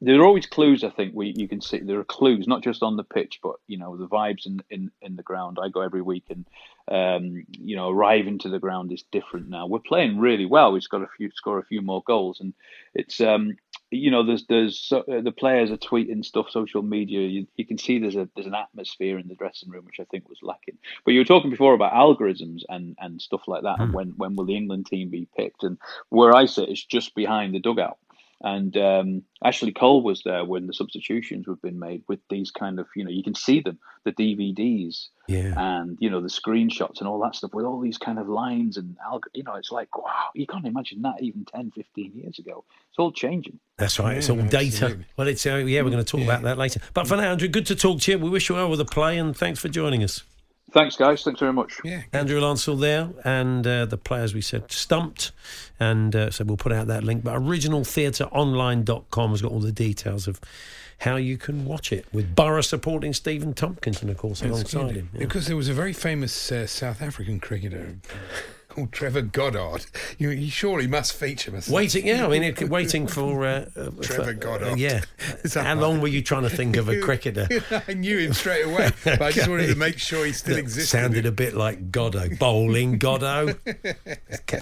there are always clues. I think we you can see there are clues, not just on the pitch, but you know the vibes in in, in the ground. I go every week, and um, you know arriving to the ground is different now. We're playing really well. We've got a few score a few more goals, and it's um, you know there's there's uh, the players are tweeting stuff, social media. You, you can see there's a there's an atmosphere in the dressing room, which I think was lacking. But you were talking before about algorithms and, and stuff like that. Mm. And when when will the England team be picked? And where I sit is just behind the dugout. And um, Ashley Cole was there when the substitutions were been made with these kind of, you know, you can see them, the D V Ds yeah. and, you know, the screenshots and all that stuff with all these kind of lines and, you know, it's like, wow, you can't imagine that even ten, fifteen years ago. It's all changing. That's right. Yeah, it's all data. Absolutely. Well, it's uh, yeah, we're going to talk yeah. about that later. But for now, Andrew, good to talk to you. We wish you well with the play and thanks for joining us. Thanks, guys. Thanks very much. Yeah. Andrew Lancel there, and uh, the players we said stumped, and uh, so we'll put out that link. But original theatre online dot com has got all the details of how you can watch it, with Borough supporting Stephen Tompkinson, of course, alongside him. Yeah. Because there was a very famous uh, South African cricketer called Trevor Goddard. You, you surely must feature us. Waiting, yeah. I mean, it, waiting for uh, Trevor for, Goddard. Uh, yeah. How long like? were you trying to think of a cricketer? I knew him straight away, but I just wanted to make sure he still that existed. Sounded a bit like Goddo, bowling Goddo,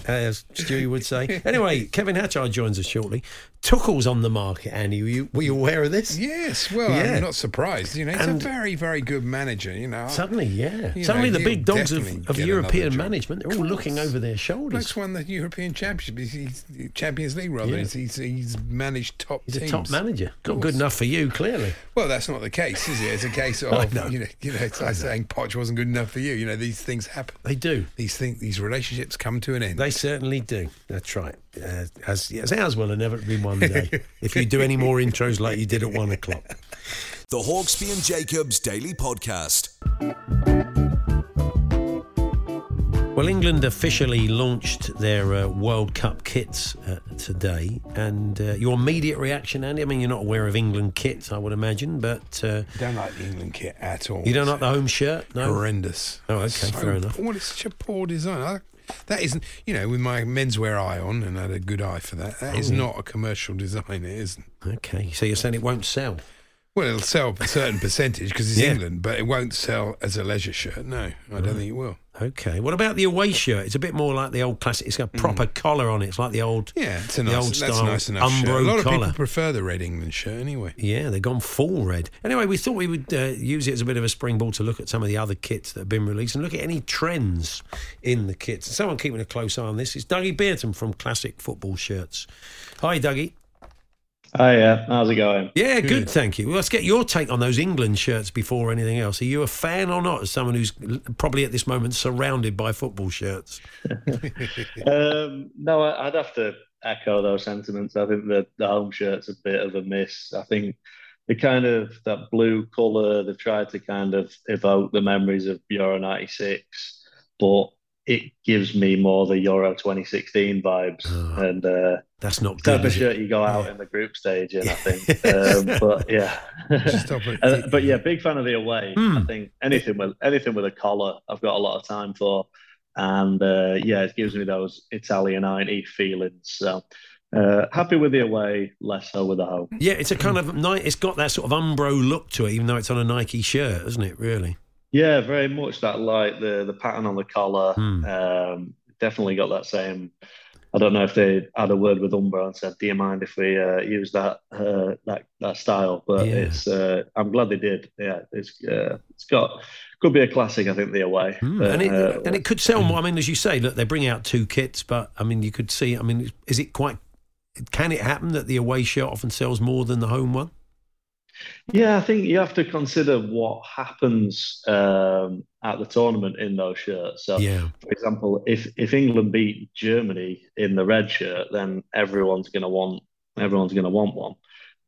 as Stewie would say. Anyway, Kevin Hatchard joins us shortly. Tuchel's on the market, Annie. Were you, were you aware of this? Yes. Well, yeah. I'm not surprised. You know, he's and a very, very good manager. You know, suddenly, yeah, suddenly know, the big dogs of, of European management—they're all looking over their shoulders. He's won the European Championship, he's, he's Champions League rather. Yeah. He's, he's, he's managed top he's teams. He's a top manager. Not good enough for you, clearly. Well, that's not the case, is it? It's a case of you know, you know, it's like saying Poch wasn't good enough for you. You know, these things happen. They do. These things, these relationships come to an end. They certainly do. That's right. Uh, as as ours will have never been one day. If you do any more intros like you did at one o'clock. The Hawksby and Jacobs Daily Podcast. Well, England officially launched their uh, World Cup kits uh, today, and uh, your immediate reaction, Andy? I mean, you're not aware of England kits, I would imagine, but uh, don't like the England kit at all. You don't like the home shirt? No, horrendous. Oh, okay, so fair enough. What is such a poor design? I- That isn't, you know, with my menswear eye on, and I had a good eye for that, that oh. is not a commercial design, it isn't. Okay, so you're saying it won't sell? Well, it'll sell a certain percentage because it's yeah. England, but it won't sell as a leisure shirt, no. I right. don't think it will. Okay, what about the away shirt? It's a bit more like the old classic, it's got a proper mm. collar on it, it's like the old yeah, it's a nice, the old style nice Umbro collar. A lot of collar. people prefer the red England shirt anyway. Yeah, they've gone full red. Anyway, we thought we would uh, use it as a bit of a springboard to look at some of the other kits that have been released and look at any trends in the kits. Someone keeping a close eye on this is Dougie Bearton from Classic Football Shirts. Hi, Dougie. Hiya, how's it going? Yeah, good, good, thank you. Well, let's get your take on those England shirts before anything else. Are you a fan or not, as someone who's probably at this moment surrounded by football shirts? um, no, I'd have to echo those sentiments. I think the, the home shirt's a bit of a miss. I think the kind of, that blue colour, they've tried to kind of evoke the memories of Euro ninety-six, but it gives me more the Euro twenty sixteen vibes, oh, and uh, that's not good. Type of shirt you go out yeah. in the group stage in, I think. um, but yeah, Stop it. uh, but yeah, big fan of the away. Mm. I think anything with anything with a collar, I've got a lot of time for, and uh, yeah, it gives me those Italian ninety feelings. So. Uh, happy with the away, less so with the home. Yeah, it's a kind of night. It's got that sort of Umbro look to it, even though it's on a Nike shirt, isn't it? Really. Yeah, very much that, like the the pattern on the collar. Mm. Um, definitely got that same. I don't know if they had a word with Umbro and said, "Do you mind if we uh, use that uh, that that style?" But yeah. it's. Uh, I'm glad they did. Yeah, it's uh, it's got. Could be a classic, I think, the away. Mm, but, and, it, uh, and it could sell more. I mean, as you say, look, they bring out two kits, but I mean, you could see. I mean, is it quite? Can it happen that the away shirt often sells more than the home one? Yeah, I think you have to consider what happens um, at the tournament in those shirts. So, yeah. for example, if, if England beat Germany in the red shirt, then everyone's going to want everyone's going to want one.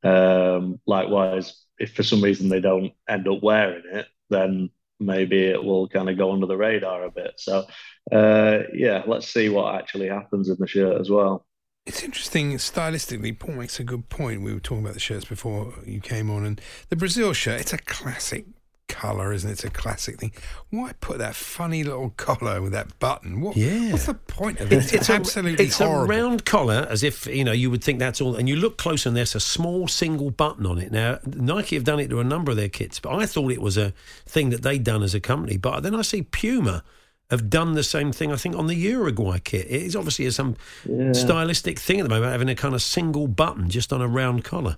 Um, likewise, if for some reason they don't end up wearing it, then maybe it will kind of go under the radar a bit. So, uh, yeah, let's see what actually happens in the shirt as well. It's interesting, stylistically, Paul makes a good point. We were talking about the shirts before you came on, and the Brazil shirt, it's a classic colour, isn't it? It's a classic thing. Why put that funny little collar with that button? What, yeah. What's the point of it? It's, it's absolutely it's horrible. It's a round collar, as if, you know, you would think that's all, and you look close and there's a small single button on it. Now, Nike have done it to a number of their kits, but I thought it was a thing that they'd done as a company. But then I see Puma have done the same thing, I think, on the Uruguay kit. It's obviously some yeah. stylistic thing at the moment, having a kind of single button just on a round collar.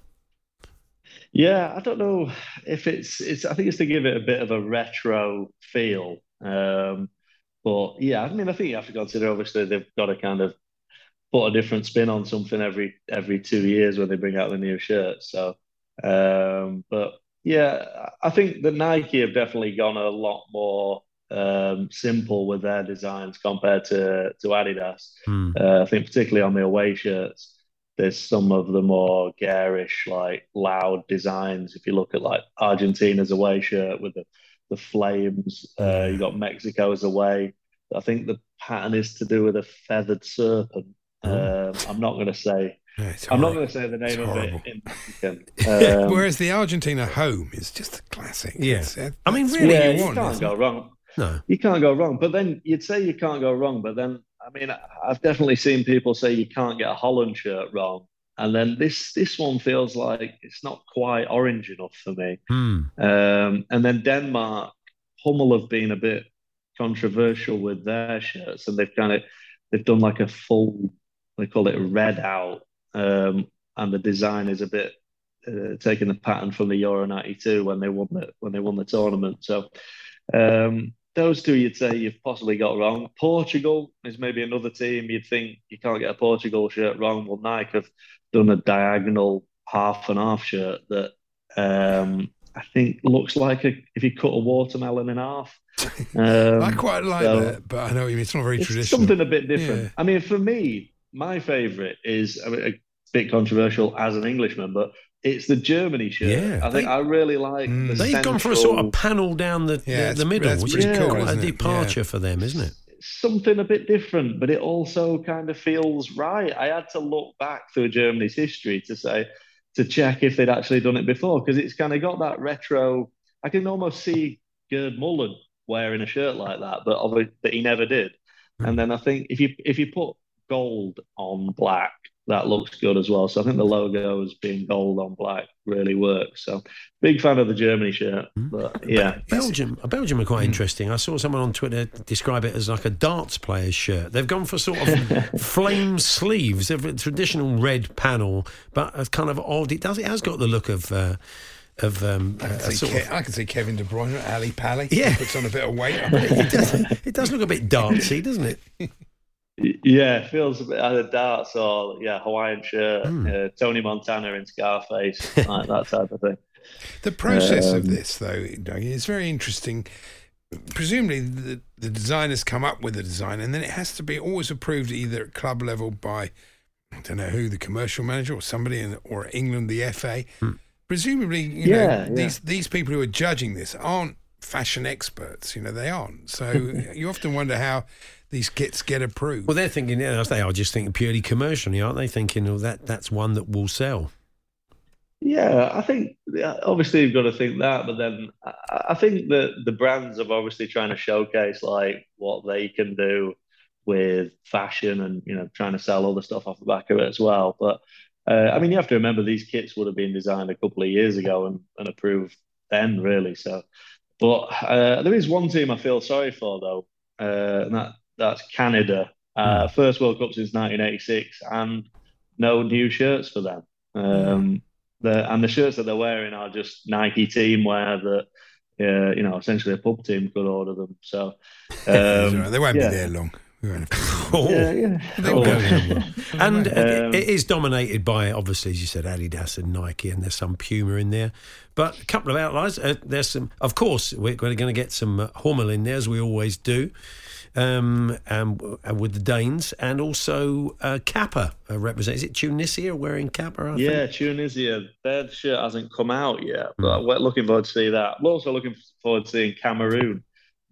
Yeah, I don't know if it's... it's. I think it's to give it a bit of a retro feel. Um, but, yeah, I mean, I think you have to consider, obviously, they've got to kind of put a different spin on something every every two years when they bring out the new shirt. So, um, but, yeah, I think that Nike have definitely gone a lot more... Um, simple with their designs compared to to Adidas. Mm. Uh, I think particularly on the away shirts, there's some of the more garish, like loud designs. If you look at like Argentina's away shirt with the the flames, uh, you got Mexico's away. I think the pattern is to do with a feathered serpent. Mm. Um, I'm not going to say. Yeah, I'm not going to say the name of it. In Mexican. Um, Whereas the Argentina home is just a classic. Yeah, uh, I mean, really, yeah, you, want, you can't go wrong. No, you can't go wrong. But then you'd say you can't go wrong. But then, I mean, I've definitely seen people say you can't get a Holland shirt wrong. And then this this one feels like it's not quite orange enough for me. Mm. Um, and then Denmark, Hummel have been a bit controversial with their shirts. And they've kind of, they've done like a full, they call it red out. Um, and the design is a bit uh, taking the pattern from the Euro ninety-two when they won the, when they won the tournament. So, um, those two you'd say you've possibly got wrong. Portugal is maybe another team you'd think you can't get a Portugal shirt wrong. Well, Nike have done a diagonal half and half shirt that um, I think looks like a, if you cut a watermelon in half. Um, I quite like so that, but I know what you mean. It's not very it's traditional. Something a bit different. Yeah. I mean, for me, my favourite is I mean, a bit controversial as an Englishman, but it's the Germany shirt. Yeah, I think they, I really like mm, the They've central... gone for a sort of panel down the, yeah, the, the middle, which is cool, quite a departure yeah. for them, isn't it? Something a bit different, but it also kind of feels right. I had to look back through Germany's history to say, to check if they'd actually done it before, because it's kind of got that retro... I can almost see Gerd Mullin wearing a shirt like that, but obviously that he never did. Mm. And then I think if you if you put gold on black, that looks good as well. So I think the logo has been gold on black really works. So big fan of the Germany shirt. But yeah, Belgium, Belgium are quite interesting. I saw someone on Twitter describe it as like a darts player's shirt. They've gone for sort of flame sleeves, a traditional red panel, but a kind of odd. It does. It has got the look of. Uh, Of, um, I, can uh, see Ke- of, I can see Kevin De Bruyne at Ali Pally. Yeah, puts on a bit of weight. It does, it does look a bit dartsy, doesn't it? Yeah, it feels a bit either darts or yeah Hawaiian shirt, mm. uh, Tony Montana in Scarface, like that type of thing. The process um, of this, though, Dougie, is very interesting. Presumably, the, the designers come up with a design, and then it has to be always approved either at club level by I don't know who, the commercial manager or somebody, in, or England, the F A. Mm. Presumably, you yeah, know, yeah. these these people who are judging this aren't fashion experts. You know, they aren't. So you often wonder how these kits get approved. Well, they're thinking, yeah, they are just thinking purely commercially, aren't they? Thinking, oh, that that's one that will sell. Yeah, I think, obviously, you've got to think that. But then I, I think that the brands are obviously trying to showcase, like, what they can do with fashion and, you know, trying to sell all the stuff off the back of it as well. But, Uh, I mean, you have to remember these kits would have been designed a couple of years ago and, and approved then, really. So, but uh, there is one team I feel sorry for, though, uh, and that, that's Canada. Uh, first World Cup since nineteen eighty-six, and no new shirts for them. Um, the, and the shirts that they're wearing are just Nike team wear that, uh, you know, essentially a pub team could order them. So um, right. They won't yeah. be there long. Oh, yeah, yeah. Oh. And um, it is dominated by, obviously, as you said, Adidas and Nike, and there's some Puma in there. But a couple of outliers. Uh, there's some, of course, we're going to get some uh, Hummel in there, as we always do, um, um, with the Danes, and also uh, Kappa uh, represent. Is it Tunisia wearing Kappa? I yeah, think? Tunisia. Their shirt hasn't come out yet, but we're looking forward to see that. We're also looking forward to seeing Cameroon,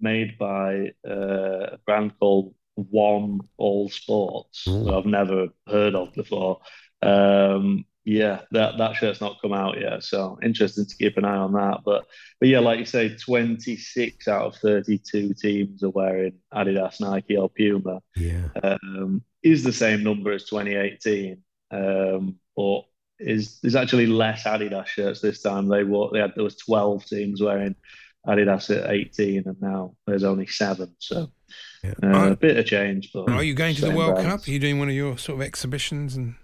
made by uh, a brand called One All Sports, that I've never heard of before. Um, yeah, that, that shirt's not come out yet, so interesting to keep an eye on that. But but yeah, like you say, twenty-six out of thirty-two teams are wearing Adidas, Nike, or Puma. Yeah, um, is the same number as twenty eighteen, um, but is there's actually less Adidas shirts this time. They wore they had there was twelve teams wearing Adidas at eighteen, and now there's only seven. So. Yeah. Uh, are, a bit of change, but are you going to the World brands. Cup? Are you doing one of your sort of exhibitions? And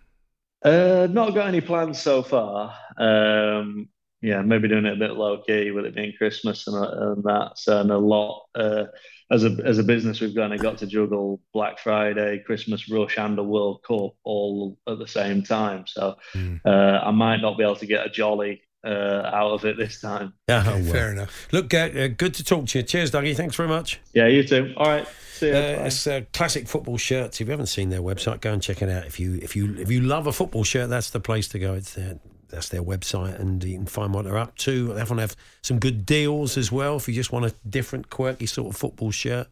uh, not got any plans so far. Um, yeah, maybe doing it a bit low key with it being Christmas and, and that. So, and a lot uh, as a as a business, we've kind of got to juggle Black Friday, Christmas rush, and the World Cup all at the same time. So mm. uh, I might not be able to get a jolly Uh, out of it this time. Yeah, okay, well. Fair enough. Look, uh, uh, good to talk to you. Cheers, Dougie. Thanks very much. Yeah, you too. All right. See you. Uh, it's uh, Classic Football Shirts. If you haven't seen their website, go and check it out. If you if you if you love a football shirt, that's the place to go. It's their that's their website, and you can find what they're up to. They often have some good deals as well. If you just want a different, quirky sort of football shirt.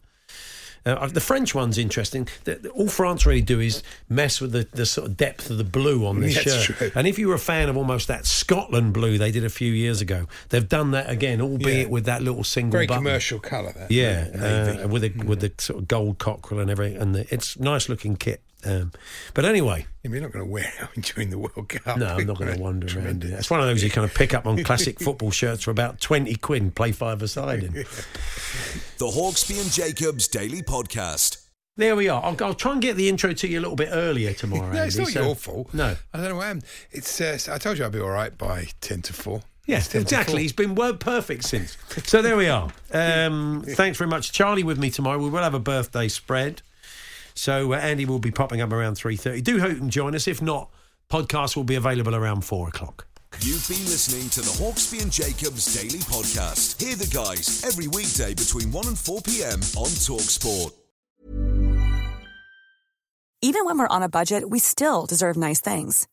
Uh, the French one's interesting. The, the, all France really do is mess with the, the sort of depth of the blue on this That's shirt. True. And if you were a fan of almost that Scotland blue they did a few years ago, they've done that again, albeit yeah. with that little single Very button. commercial colour, that. Yeah, uh, with, a, mm. with the sort of gold cockerel and everything. And the, it's nice-looking kit. Um, but anyway... You're not going to wear it during the World Cup. No, I'm not going to wander tremendous. around. It's one of those you kind of pick up on Classic Football Shirts for about twenty quid and play five-a-side in. The Hawksby and Jacobs Daily Podcast. There we are. I'll, I'll try and get the intro to you a little bit earlier tomorrow, No, Andy, it's not so. your fault. No. I don't know where I am. It's, uh, I told you I'd be all right by ten to four. Yes, yeah, exactly. He's been word perfect since. So there we are. Um, thanks very much. Charlie with me tomorrow. We will have a birthday spread. So uh, Andy will be popping up around three thirty. Do hope you can join us. If not, podcast will be available around four o'clock. You've been listening to the Hawksby and Jacobs Daily Podcast. Hear the guys every weekday between one and four p.m. on TalkSport. Even when we're on a budget, we still deserve nice things.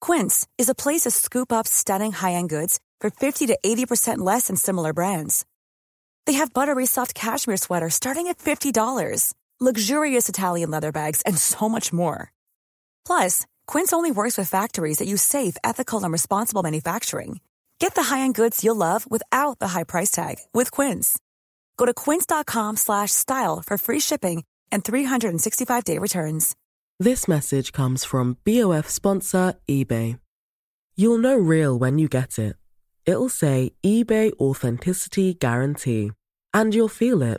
Quince is a place to scoop up stunning high-end goods for fifty to eighty percent less than similar brands. They have buttery soft cashmere sweaters starting at fifty dollars. Luxurious Italian leather bags, and so much more. Plus, Quince only works with factories that use safe, ethical, and responsible manufacturing. Get the high-end goods you'll love without the high price tag with Quince. Go to quince dot com slash style for free shipping and three sixty-five day returns. This message comes from B O F sponsor eBay. You'll know real when you get it. It'll say eBay Authenticity Guarantee, and you'll feel it.